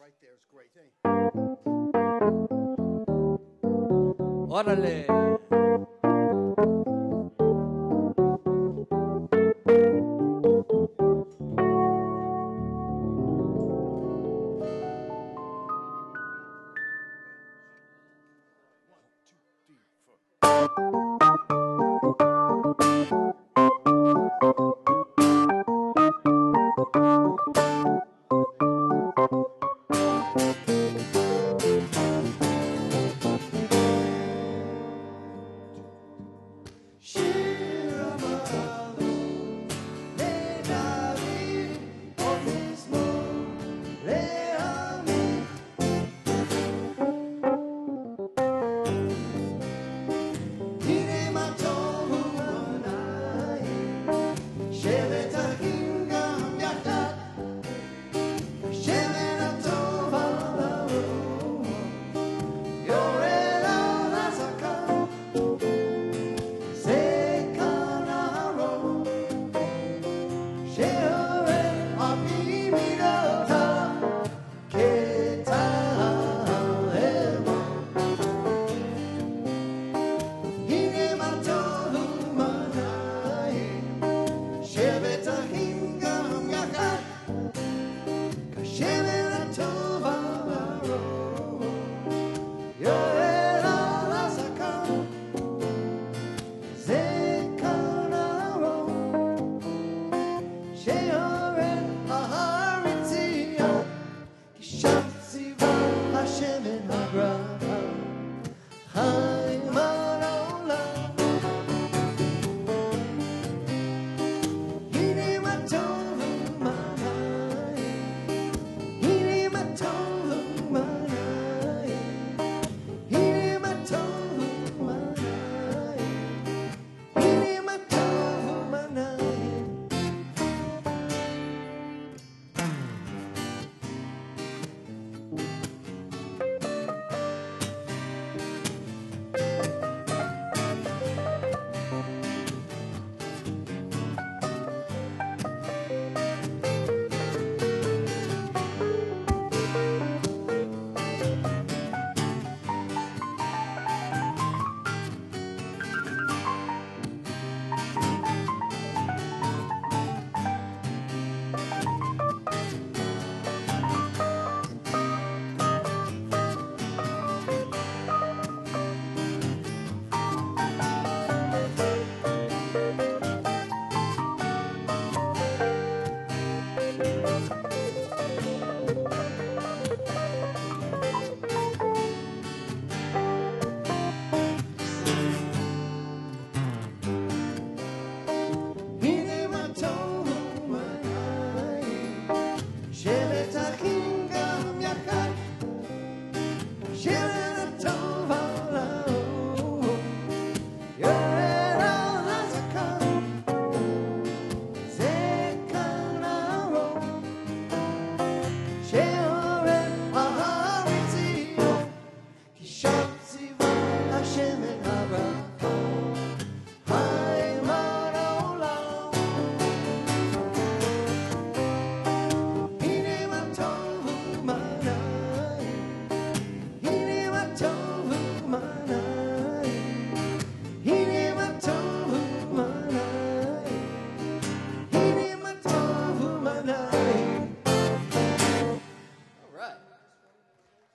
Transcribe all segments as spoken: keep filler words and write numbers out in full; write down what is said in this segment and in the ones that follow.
right there is great. Thank you. Orale.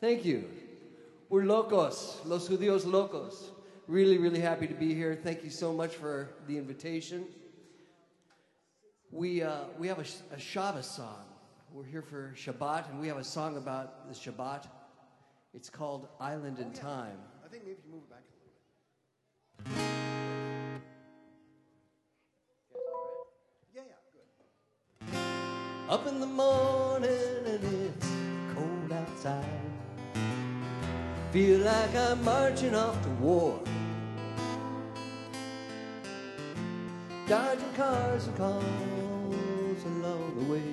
Thank you. We're locos, Los Judicos Locos. Really, really happy to be here. Thank you so much for the invitation. We, uh, we have a, a Shabbos song. We're here for Shabbat, and we have a song about the Shabbat. It's called Island in oh, yeah. Time. I think maybe you move it back a little bit. Yeah, yeah, good. Up in the morning, and it's cold outside. Feel like I'm marching off to war, dodging cars and calls along the way.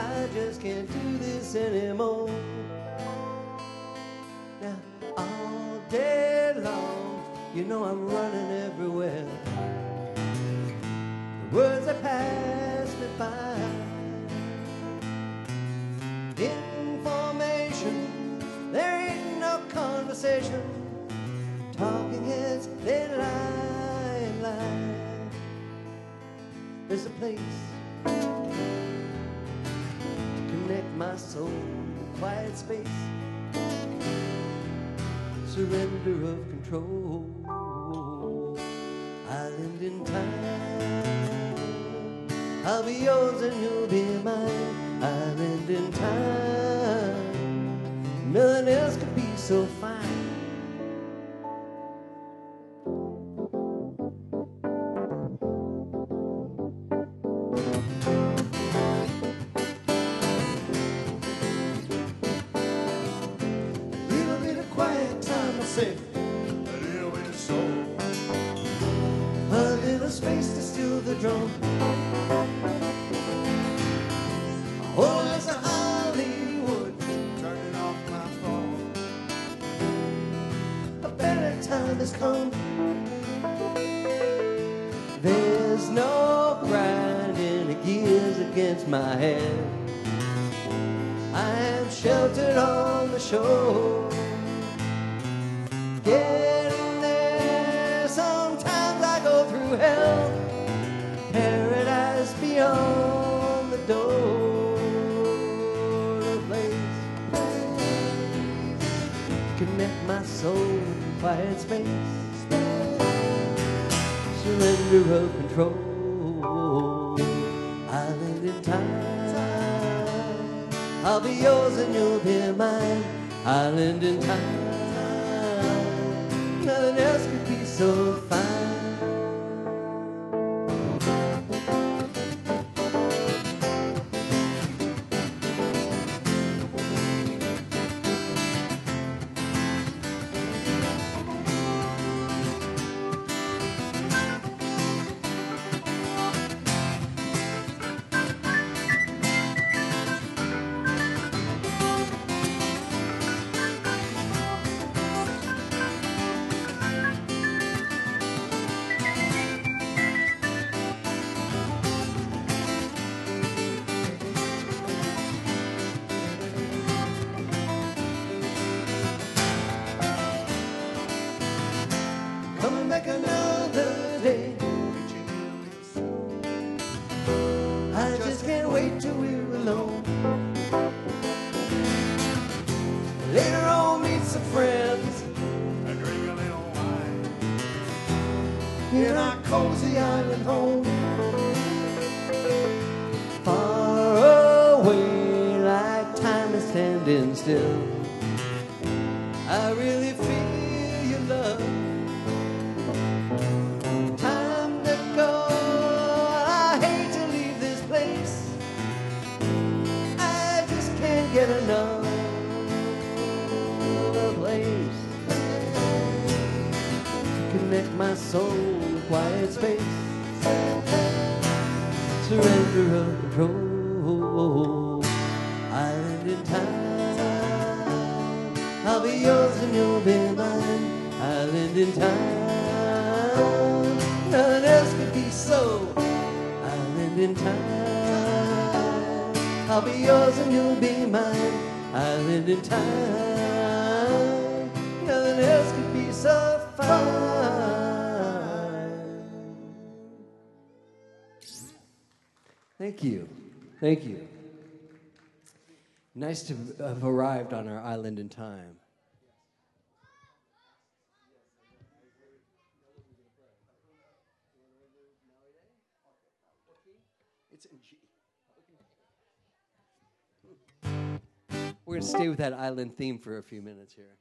I just can't do this anymore. Now all day long, you know I'm running everywhere. The words that pass me by, conversation. Talking heads, they lie, lie. There's a place to connect my soul, a quiet space, surrender of control. Island in time, I'll be yours and you'll be mine. Island in time, nothing else could be so fine. Thank you. Thank you. Nice to have arrived on our island in time. We're going to stay with that island theme for a few minutes here.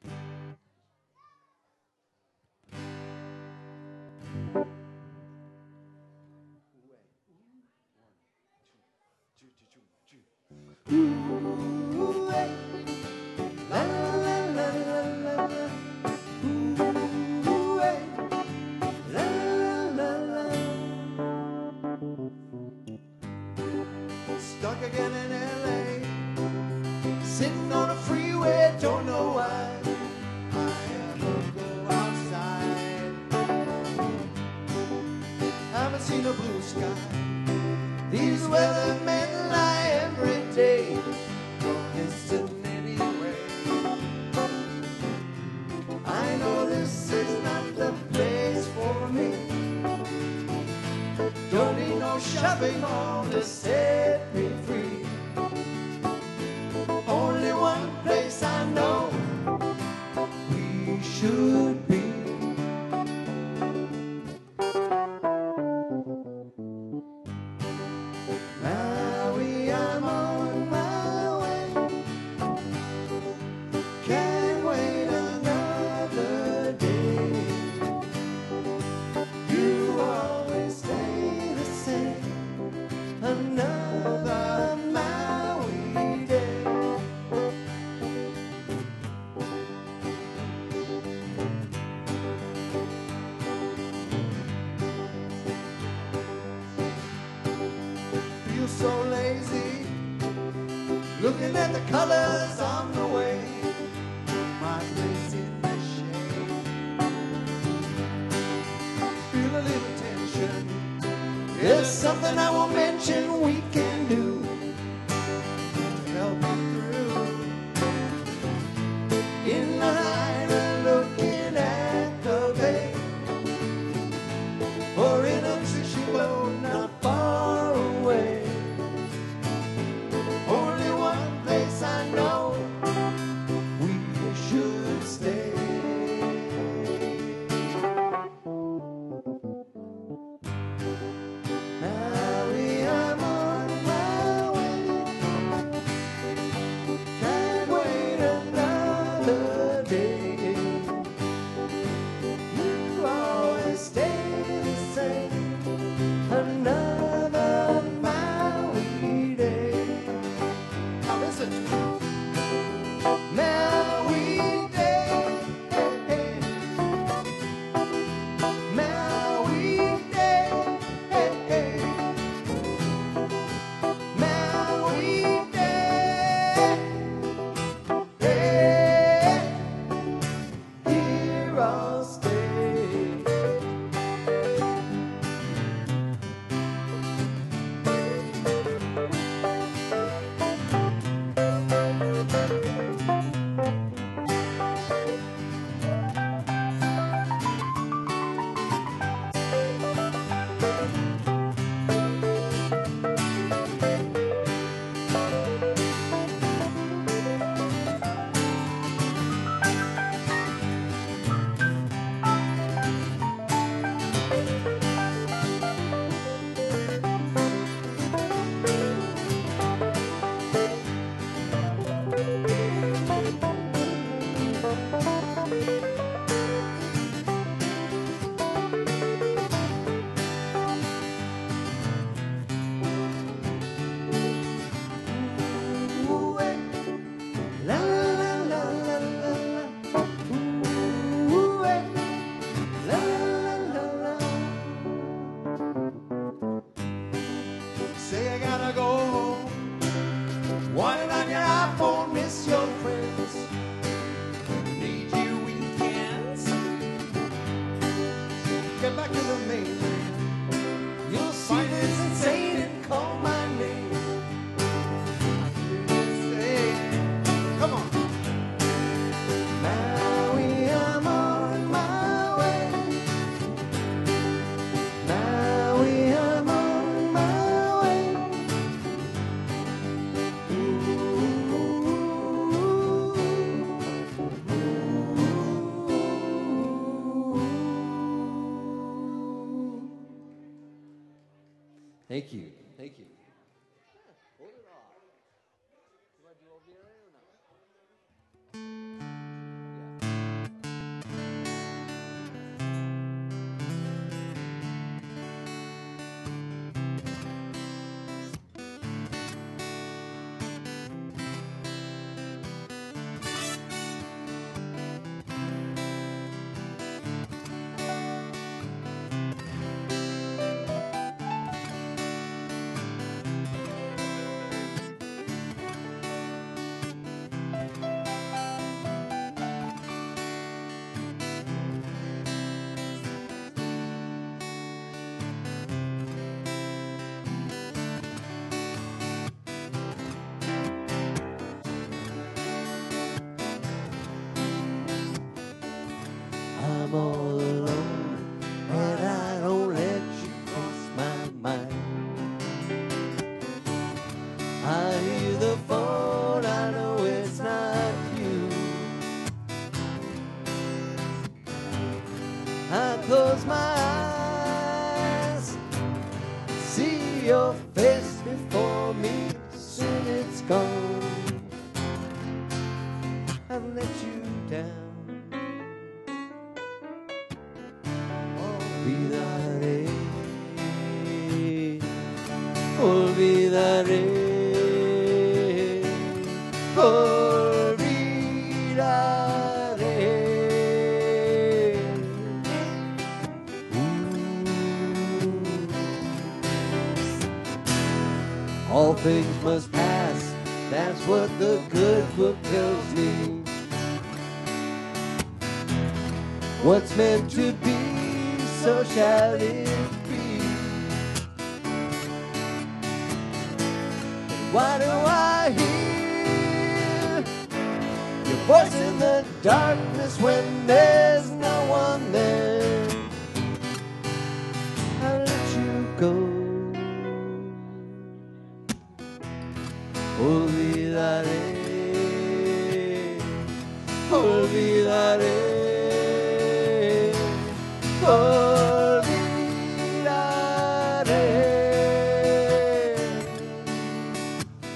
shopping mall to set me free. Only one place I know we should be. Thank you. Thank you. All alone, and I don't let you cross my mind. close my eyes, see your face before me, soon it's gone. I've let you down Olvidaré, olvidaré. All things must pass, that's what the good book tells me. What's meant to be, so shall it be. And why do I hear your voice in the darkness when there's no one there? I'll let you go. Olvidaré, olvidaré, olvidaré.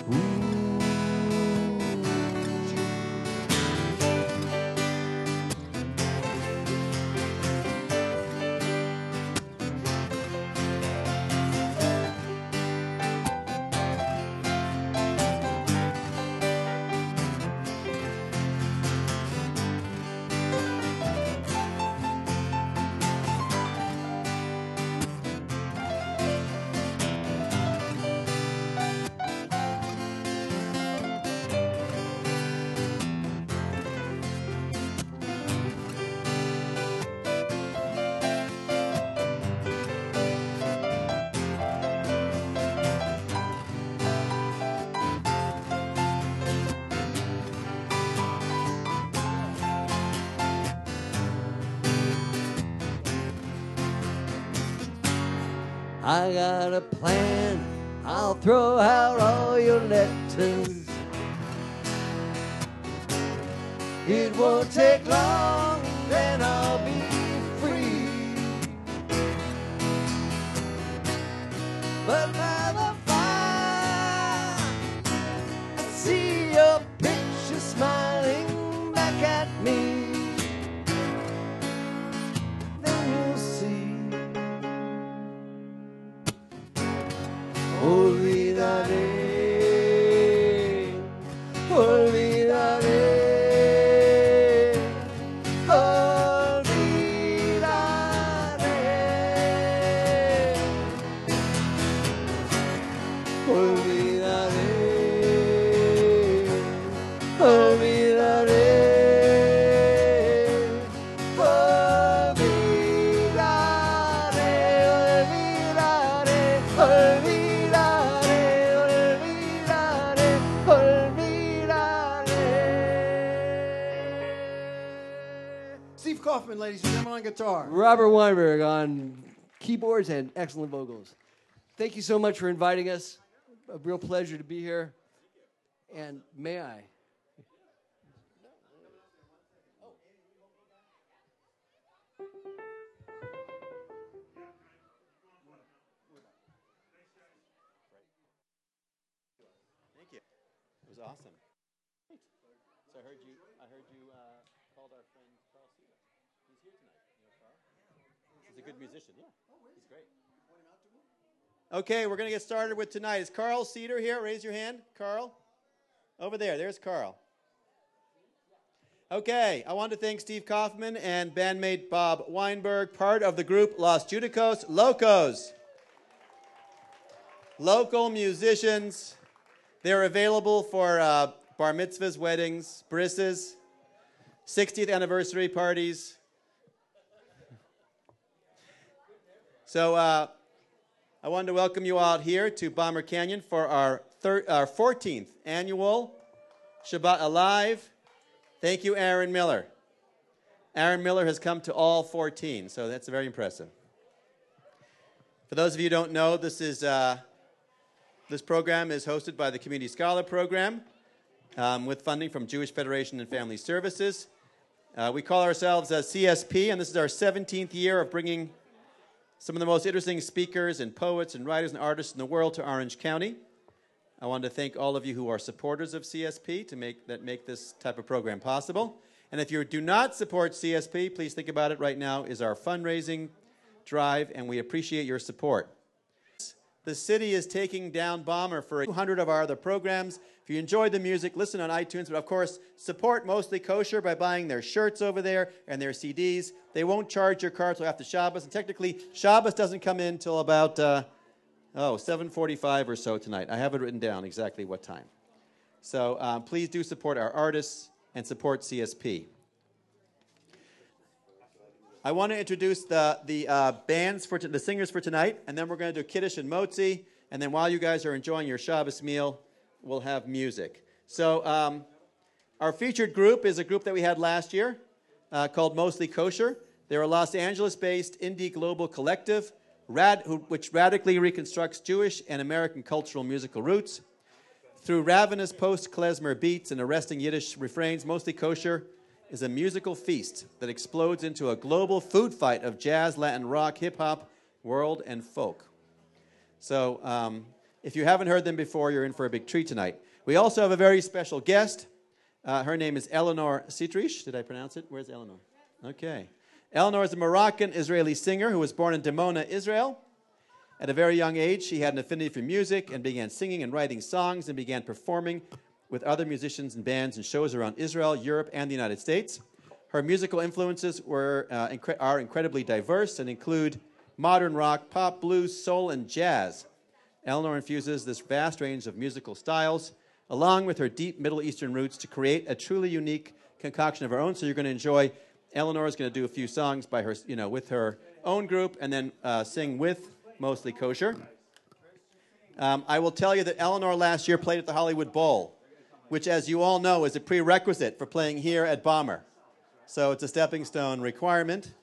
Ooh. I got a plan, I'll throw out all your letters. It won't take long, then I'll be free. But by the fire, I see your picture smiling back at me. Then you'll see. Olvidaré, olvidaré, olvidaré, olvidaré, olvidaré. Kaufman, ladies and gentlemen, on guitar. Robert Weinberg on keyboards and excellent vocals. Thank you so much for inviting us. A real pleasure to be here. And may I? Thank you. It was awesome. So I heard you. I heard you uh, called our friend. Good musician, yeah. He's great. Okay, we're going to get started with tonight. Is Carl Cedar here? Raise your hand. Carl? Over there. There's Carl. Okay, I want to thank Steve Kaufman and bandmate Bob Weinberg, part of the group Los Judicos Locos. Local musicians. They're available for uh, bar mitzvahs, weddings, brisses, sixtieth anniversary parties. So uh, I wanted to welcome you all here to Bomber Canyon for our, our fourteenth annual Shabbat Alive. Thank you, Aaron Miller. Aaron Miller has come to all fourteen, so that's very impressive. For those of you who don't know, this, is, uh, this program is hosted by the Community Scholar Program um, with funding from Jewish Federation and Family Services. Uh, we call ourselves a C S P, and this is our seventeenth year of bringing some of the most interesting speakers and poets and writers and artists in the world to Orange County. I want to thank all of you who are supporters of C S P to make, that make this type of program possible. And if you do not support C S P, please think about it right now, is our fundraising drive, and we appreciate your support. The city is taking down Bomber for two hundred of our other programs. If you enjoyed the music, listen on iTunes, but of course, support Mostly Kosher by buying their shirts over there and their C Ds. They won't charge your card until after Shabbos, and technically, Shabbos doesn't come in until about, uh, oh, seven forty-five or so tonight. I have it written down exactly what time. So um, please do support our artists and support C S P. I want to introduce the, the uh, bands, for t the singers for tonight, and then we're going to do Kiddush and Motzi, and then while you guys are enjoying your Shabbos meal, we'll have music. So um, our featured group is a group that we had last year uh, called Mostly Kosher. They're a Los Angeles-based indie global collective, rad who, which radically reconstructs Jewish and American cultural musical roots. Through ravenous post-klezmer beats and arresting Yiddish refrains, Mostly Kosher is a musical feast that explodes into a global food fight of jazz, Latin rock, hip-hop, world, and folk. So um, if you haven't heard them before, you're in for a big treat tonight. We also have a very special guest. Uh, her name is Eleanor Sitrish. Did I pronounce it? Where's Eleanor? Okay. Eleanor is a Moroccan-Israeli singer who was born in Dimona, Israel. At a very young age, she had an affinity for music and began singing and writing songs and began performing with other musicians and bands and shows around Israel, Europe, and the United States. Her musical influences were, uh, incre are incredibly diverse and include modern rock, pop, blues, soul, and jazz. Eleanor infuses this vast range of musical styles, along with her deep Middle Eastern roots, to create a truly unique concoction of her own. So you're going to enjoy. Eleanor is going to do a few songs by her, you know, with her own group, and then uh, sing with Mostly Kosher. Um, I will tell you that Eleanor last year played at the Hollywood Bowl, which, as you all know, is a prerequisite for playing here at Bomber. So it's a stepping stone requirement.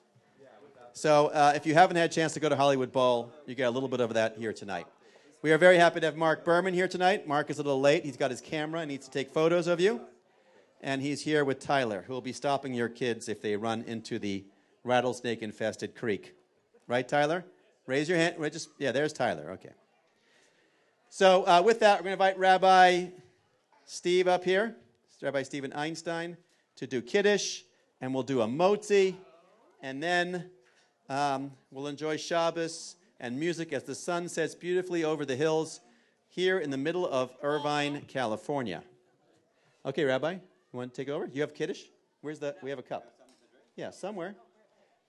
So uh, if you haven't had a chance to go to Hollywood Bowl, you get a little bit of that here tonight. We are very happy to have Mark Berman here tonight. Mark is a little late. He's got his camera and needs to take photos of you. And he's here with Tyler, who will be stopping your kids if they run into the rattlesnake-infested creek. Right, Tyler? Raise your hand. Just, yeah, there's Tyler. Okay. So uh, with that, we're going to invite Rabbi Steve up here, Rabbi Steven Einstein, to do Kiddush, and we'll do a Motzi, and then um, we'll enjoy Shabbos and music as the sun sets beautifully over the hills here in the middle of Irvine, California. Okay, Rabbi, you want to take over? You have Kiddush? Where's the, we have a cup. Yeah, somewhere.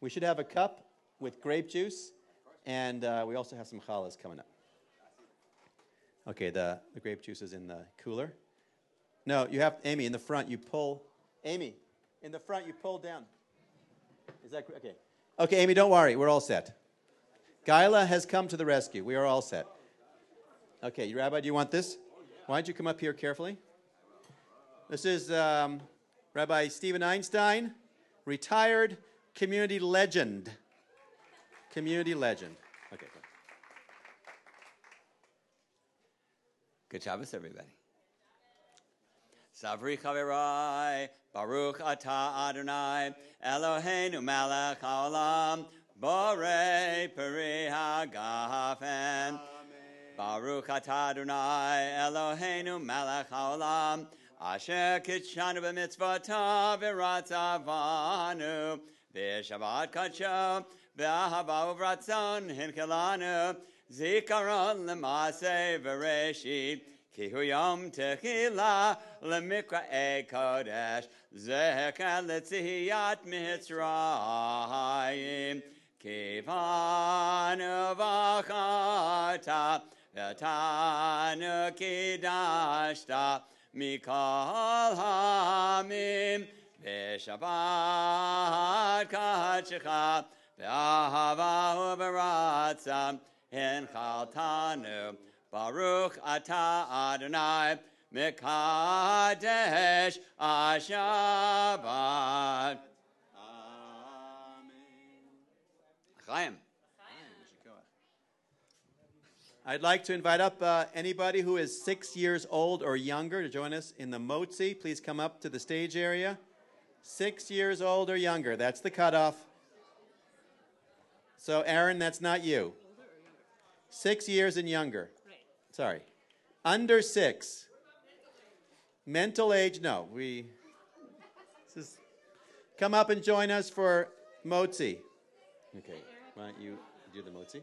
We should have a cup with grape juice, and uh, we also have some challahs coming up. Okay, the, the grape juice is in the cooler. No, you have, Amy, in the front, you pull. Amy, in the front, you pull down. Is that correct? Okay. Okay, Amy, don't worry. We're all set. Gila has come to the rescue. We are all set. Okay, Rabbi, do you want this? Why don't you come up here carefully? This is um, Rabbi Steven Einstein, retired community legend. Community legend. Okay. Good Shabbos, everybody. Savri Chavirai, Baruch Atah Adonai, Eloheinu Melech Haolam, Borei Peri HaGafen. Baruch Atah Adonai, Eloheinu Melech Haolam, Asher Kitshanu B'mitzvotav V'ratzavanu, B'Shabbat Kadsho, B'Ahava Uvratzon Hinkelanu, Zikaron L'Maseh V'Reshit, Ki hu yom techila lemikra'ei kodesh, zeheker letzihiyat Mitzrayim. Kivanu v'acharta, v'tanu kidashta, mikol hamim, v'shabat kadshecha, v'ahavahu v'ratzam, hinchaltanu. Baruch Atah Adonai, Mekadesh HaShabbat. Amen. I'd like to invite up uh, anybody who is six years old or younger to join us in the Motzi. Please come up to the stage area. Six years old or younger. That's the cutoff. So, Aaron, that's not you. Six years and younger. Sorry. Under six. Mental age, no. We this is, come up and join us for motzi. Okay. Why don't you do the motzi?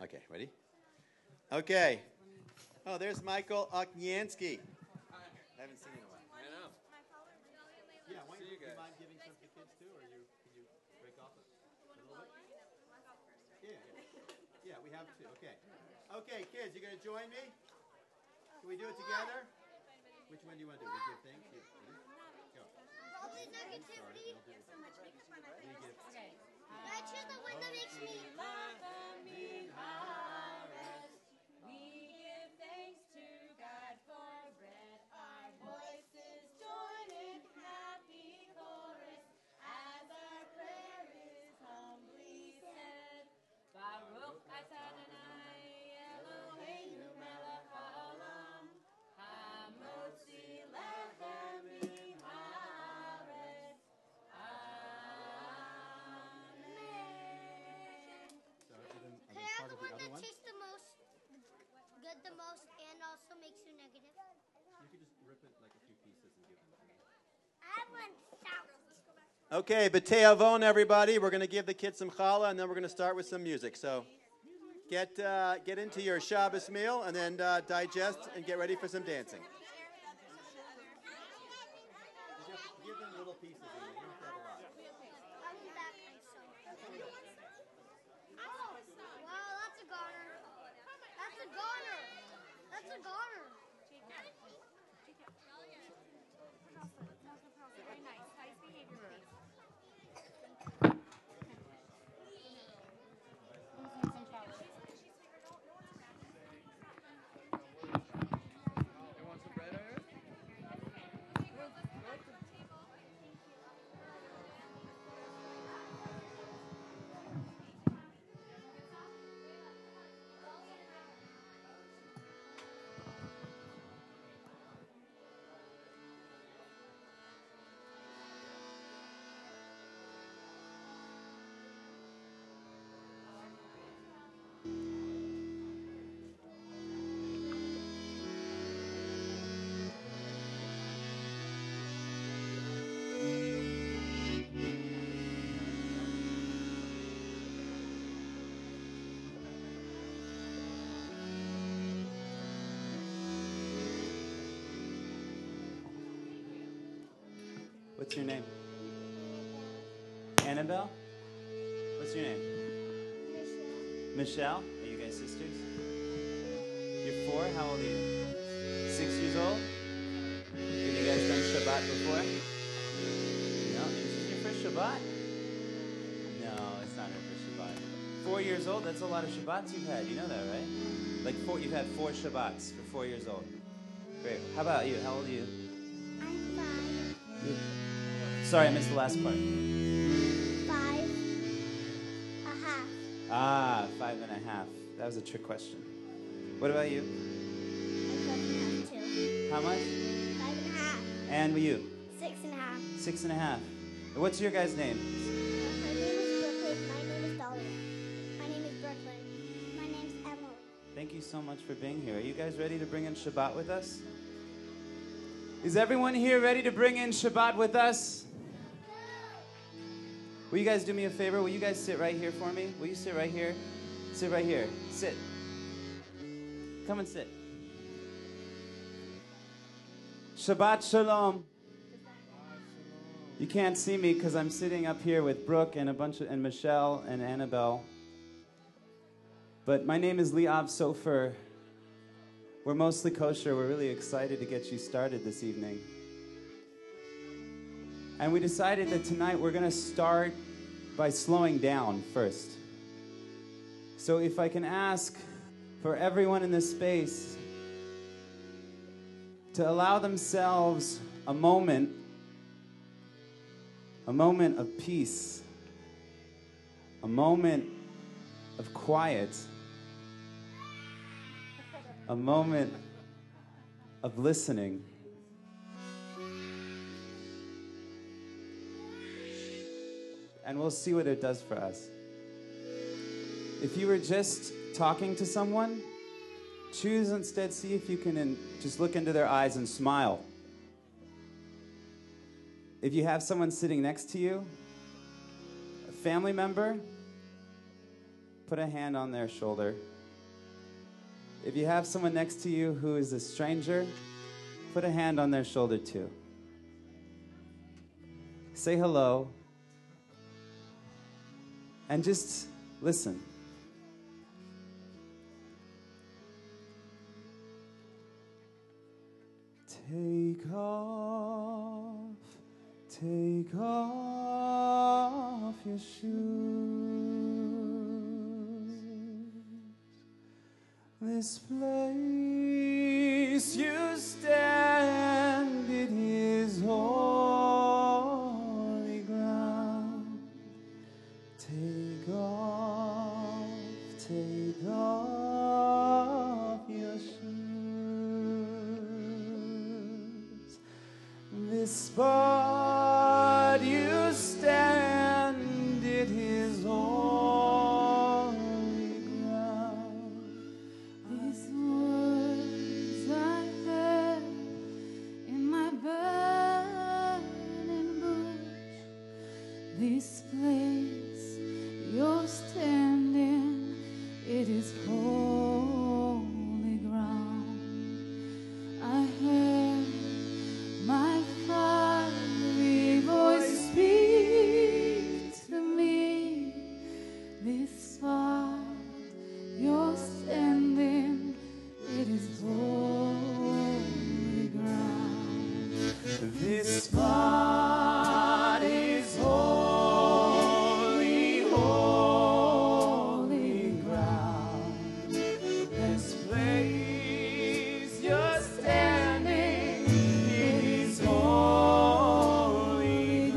Okay, ready? Okay. Oh, there's Michael Oknyansky. I haven't seen him in a while. I know. Yeah, why don't you, you mind giving some to kids too, or you can you break off a, a little bit? Yeah, yeah, yeah, we have two. Okay, okay, kids, you gonna join me? Can we do it together? Which one do you want to do? We give things. Yeah. Go. All the negativity. Okay. I choose the one that makes me laugh. The most and also makes you negative. You could just rip it like a few pieces and give them to me. I want out. Okay, B'tei Avon, everybody. We're going to give the kids some challah, and then we're going to start with some music. So get uh, get into your Shabbos meal, and then uh, digest and get ready for some dancing. Give them little pieces. What's your name? Annabelle? What's your name? Michelle. Michelle? Are you guys sisters? You're four? How old are you? Six years old? Have you guys done Shabbat before? No? Is this your first Shabbat? No, it's not her first Shabbat. Four years old? That's a lot of Shabbats you've had. You know that, right? Like four, you've had four Shabbats for four years old. Great. How about you? How old are you? I'm five. Good. Sorry, I missed the last part. Five and a half. Ah, five and a half. That was a trick question. What about you? Five and a half, too. How much? Five and a half. And were you? Six and a half. Six and a half. What's your guy's name? My name is Brooklyn. My name is Dolly. My name is Brooklyn. My name's Emily. Thank you so much for being here. Are you guys ready to bring in Shabbat with us? Is everyone here ready to bring in Shabbat with us? Will you guys do me a favor? Will you guys sit right here for me? Will you sit right here? Sit right here. Sit. Come and sit. Shabbat Shalom. You can't see me because I'm sitting up here with Brooke and a bunch of, and Michelle and Annabelle. But my name is Liav Sofer. We're Mostly Kosher. We're really excited to get you started this evening. And we decided that tonight we're going to start by slowing down first. So if I can ask for everyone in this space to allow themselves a moment, a moment of peace, a moment of quiet, a moment of listening. and we'll see what it does for us. If you were just talking to someone, choose instead, see if you can in, just look into their eyes and smile. If you have someone sitting next to you, a family member, put a hand on their shoulder. If you have someone next to you who is a stranger, put a hand on their shoulder too. Say hello, and just listen. Take off, take off your shoes. This place you stand, it is holy ground. Take off, take off. This spot you stand, it is holy ground. These words I heard in my burning bush. This place you're standing, it is holy ground. I heard my fatherly voice speaks to me. This spot you're standing, it is holy ground. This spot is holy, holy ground. This place you're standing, holy ground. Holy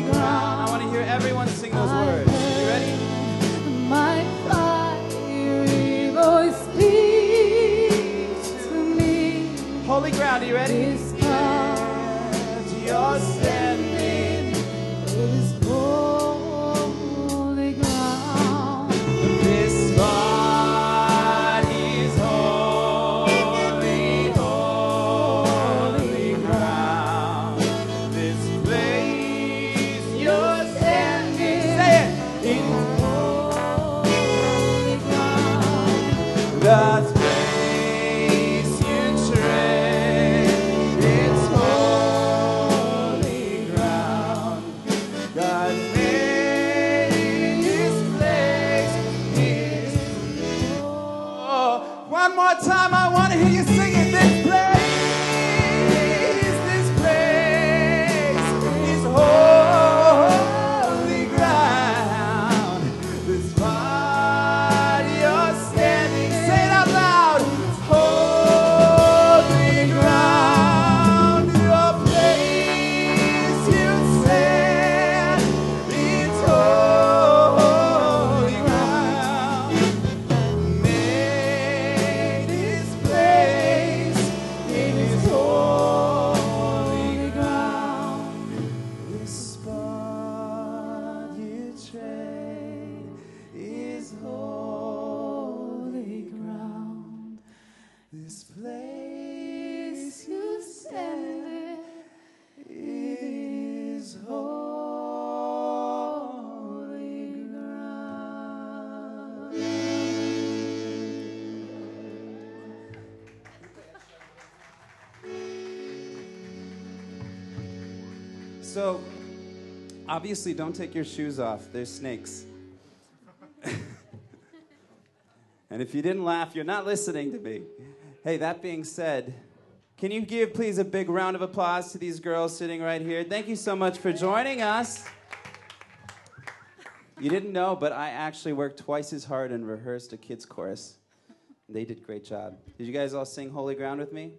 ground. I want to hear everyone sing those I words. You ready? My fiery voice speaks to me. Holy ground, are you ready? This path you're standing is holy ground. This path. This place is holy. So, obviously, don't take your shoes off. There's snakes. And if you didn't laugh, you're not listening to me. Hey, that being said, can you give, please, a big round of applause to these girls sitting right here? Thank you so much for joining us. You didn't know, but I actually worked twice as hard and rehearsed a kids' chorus. They did a great job. Did you guys all sing Holy Ground with me?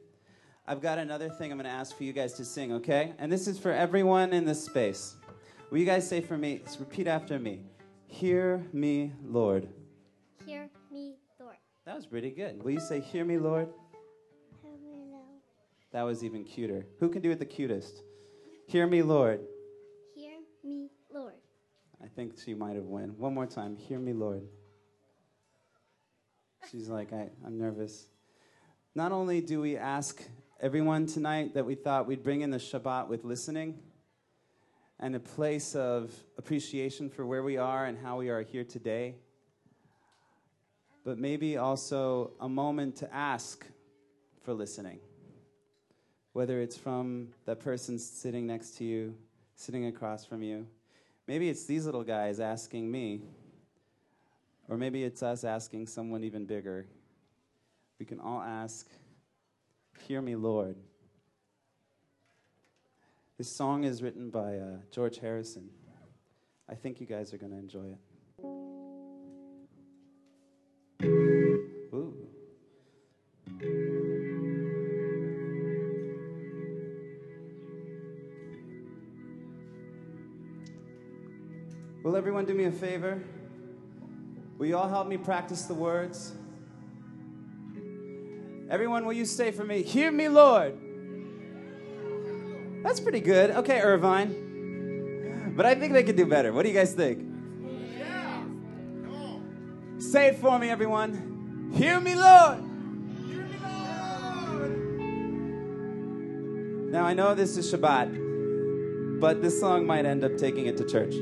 I've got another thing I'm going to ask for you guys to sing, okay? And this is for everyone in this space. Will you guys say for me, repeat after me. Hear me, Lord. Hear me, Lord. That was pretty good. Will you say, hear me, Lord? Hear me, Lord. That was even cuter. Who can do it the cutest? Hear me, Lord. Hear me, Lord. I think she might have won. One more time. Hear me, Lord. She's like, I, I'm nervous. Not only do we ask everyone tonight that we thought we'd bring in the Shabbat with listening and a place of appreciation for where we are and how we are here today, but maybe also a moment to ask for listening, whether it's from that person sitting next to you, sitting across from you. Maybe it's these little guys asking me. Or maybe it's us asking someone even bigger. We can all ask, hear me, Lord. This song is written by uh, George Harrison. I think you guys are going to enjoy it. Ooh. Will everyone do me a favor? Will you all help me practice the words? Everyone, will you say for me, hear me, Lord? That's pretty good. Okay, Irvine. But I think they could do better. What do you guys think? Yeah. Come on. Say it for me, everyone. Hear me, Lord. Hear me, Lord. Now, I know this is Shabbat, but this song might end up taking it to church.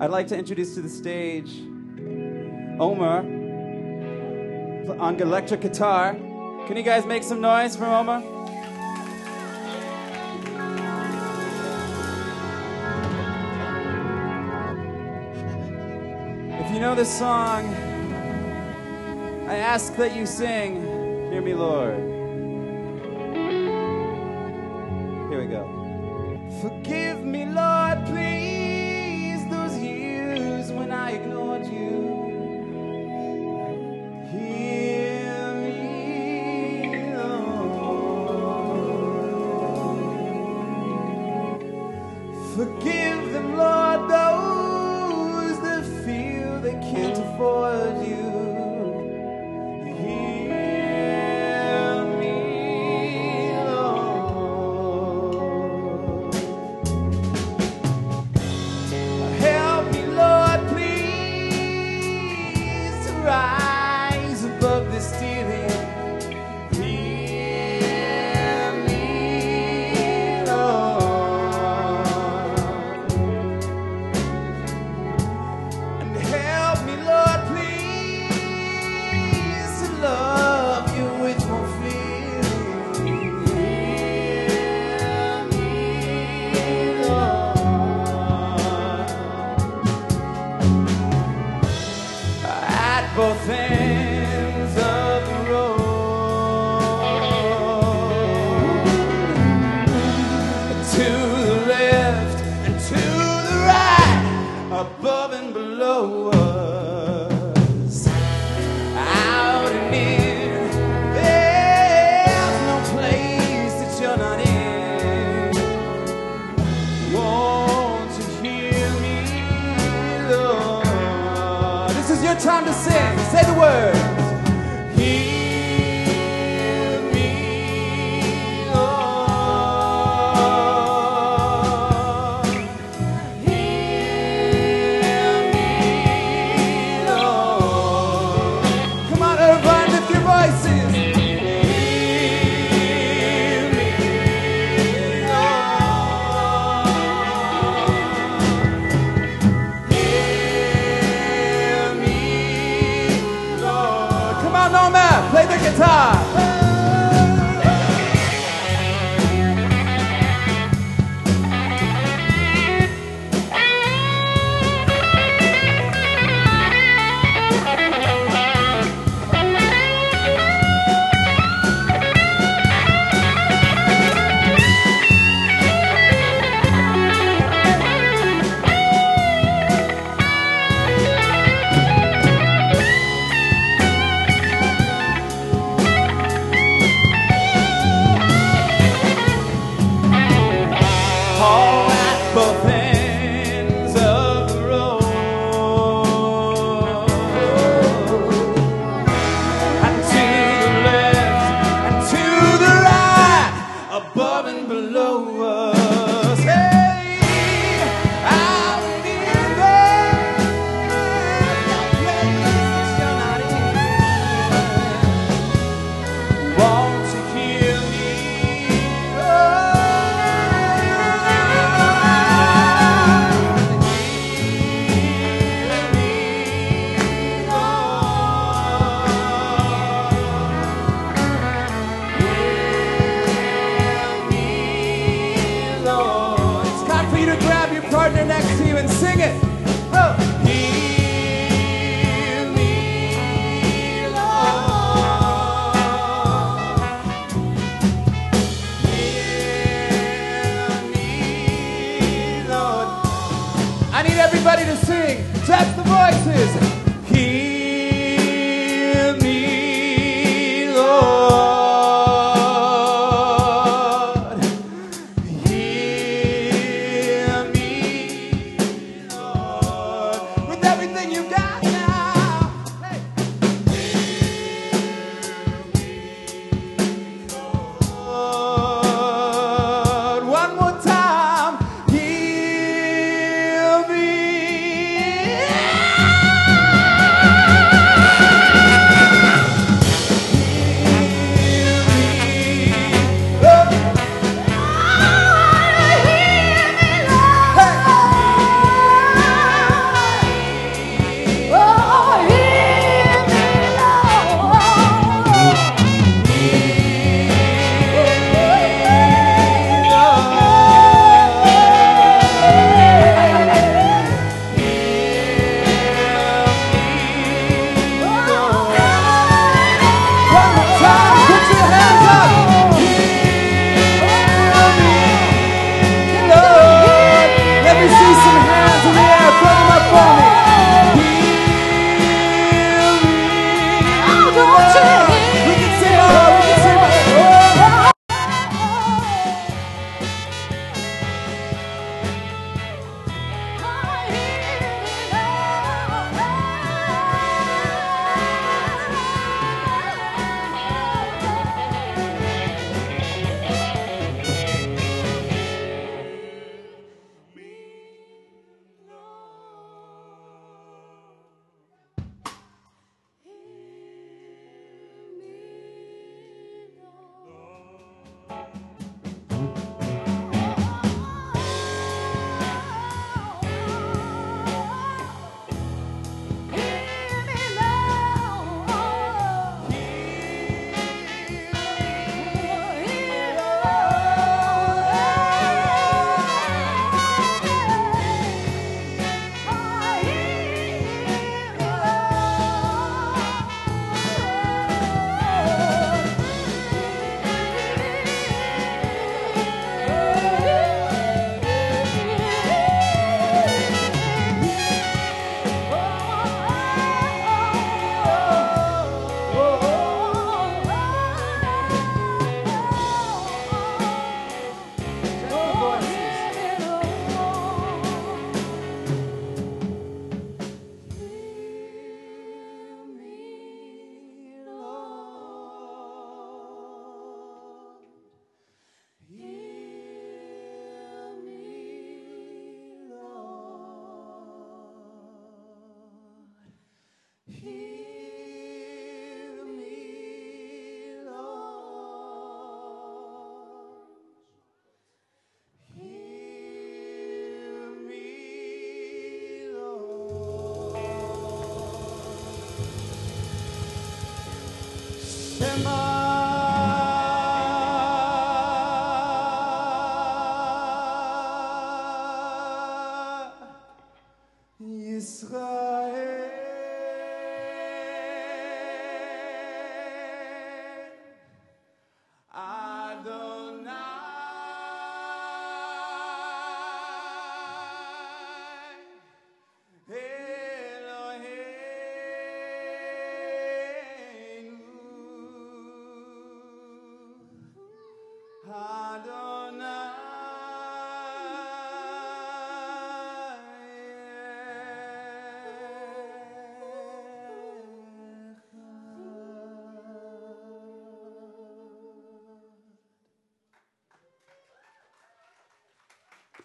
I'd like to introduce to the stage Omar on electric guitar. Can you guys make some noise for Omar? If you know this song, I ask that you sing, Hear Me, Lord. Here we go. Forgive me, Lord, please. I ignored you. Hear me, Lord. Forgive them, Lord, those that feel they can't afford you. Hear me, Lord. Help me, Lord, please. Rise above this stealing. Hear me, Lord. And help me, Lord, please, to love you with more feeling. Hear me, Lord. Both ends of the road, to the left and to the right, above and below us, out and in. There's no place that you're not in. Won't you hear me, Lord? This is your time to sing. Say the words. Hear me, Lord. Hear me, Lord. Come on, everybody, lift your voices. Hear me, Lord. Hear me, Lord. partner next to you and sing it. Oh. Heal me, Lord. Heal me, Lord. I need everybody to sing. That's the voices.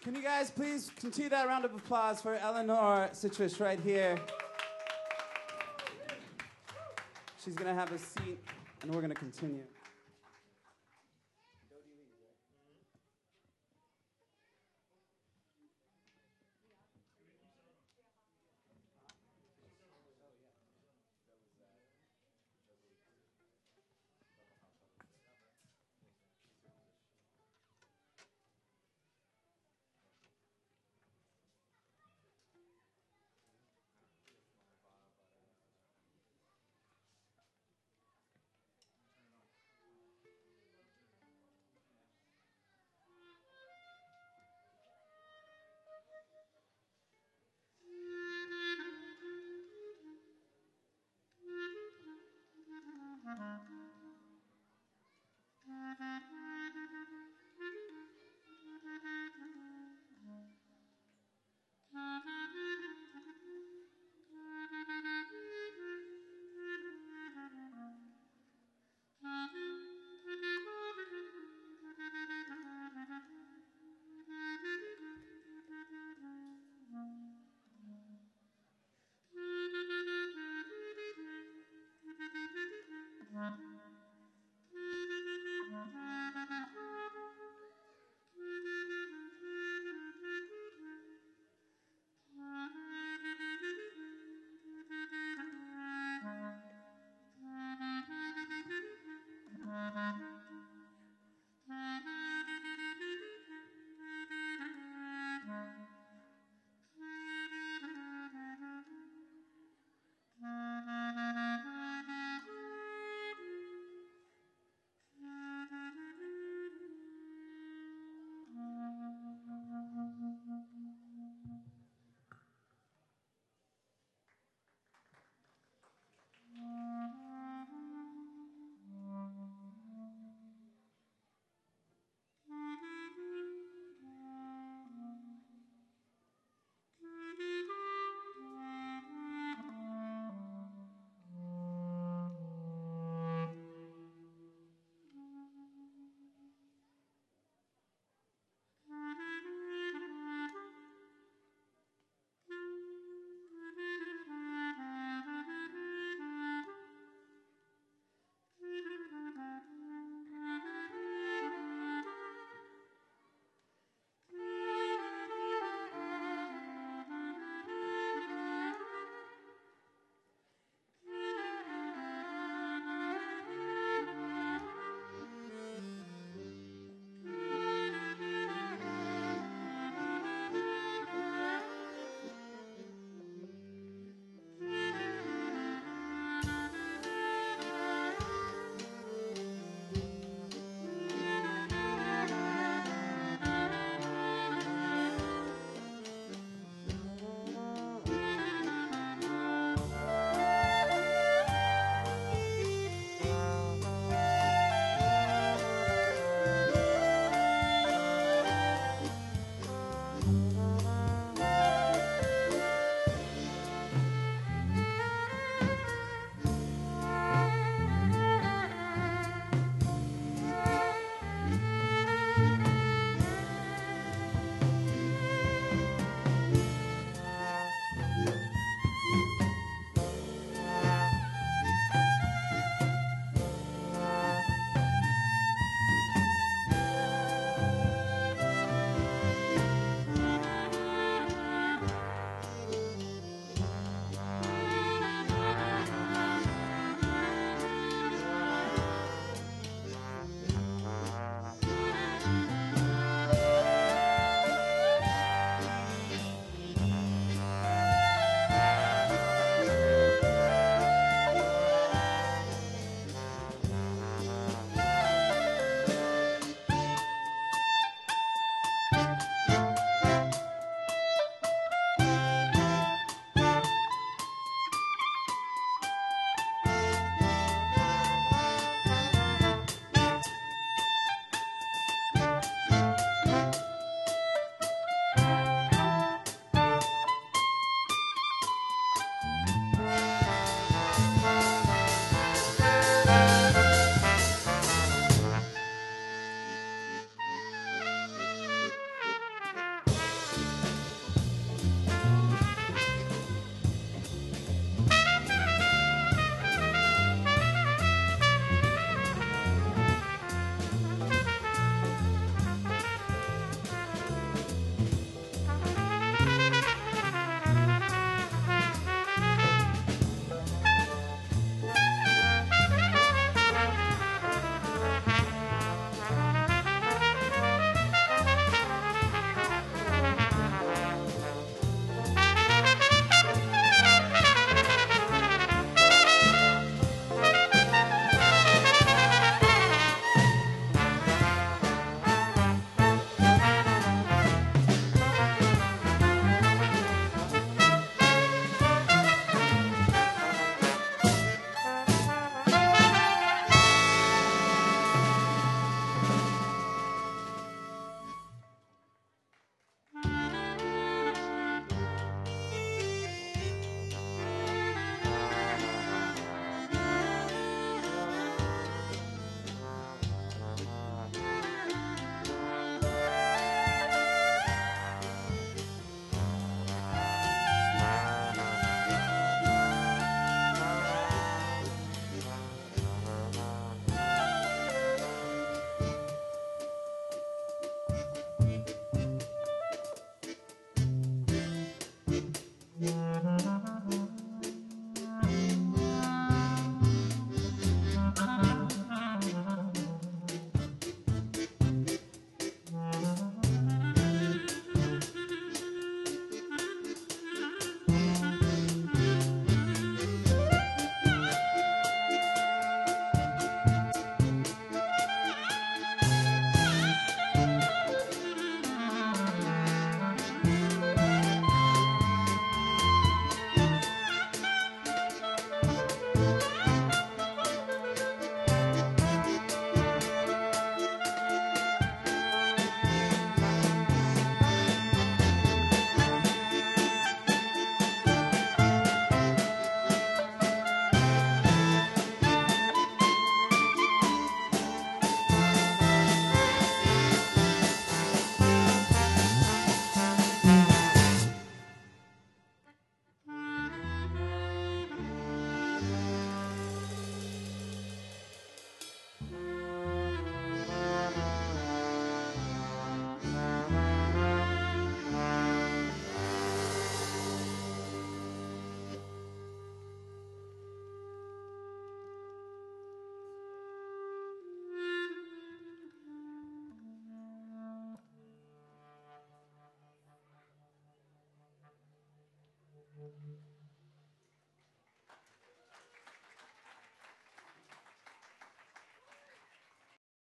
Can you guys please continue that round of applause for Eleanor Sitrish right here? She's going to have a seat, and we're going to continue.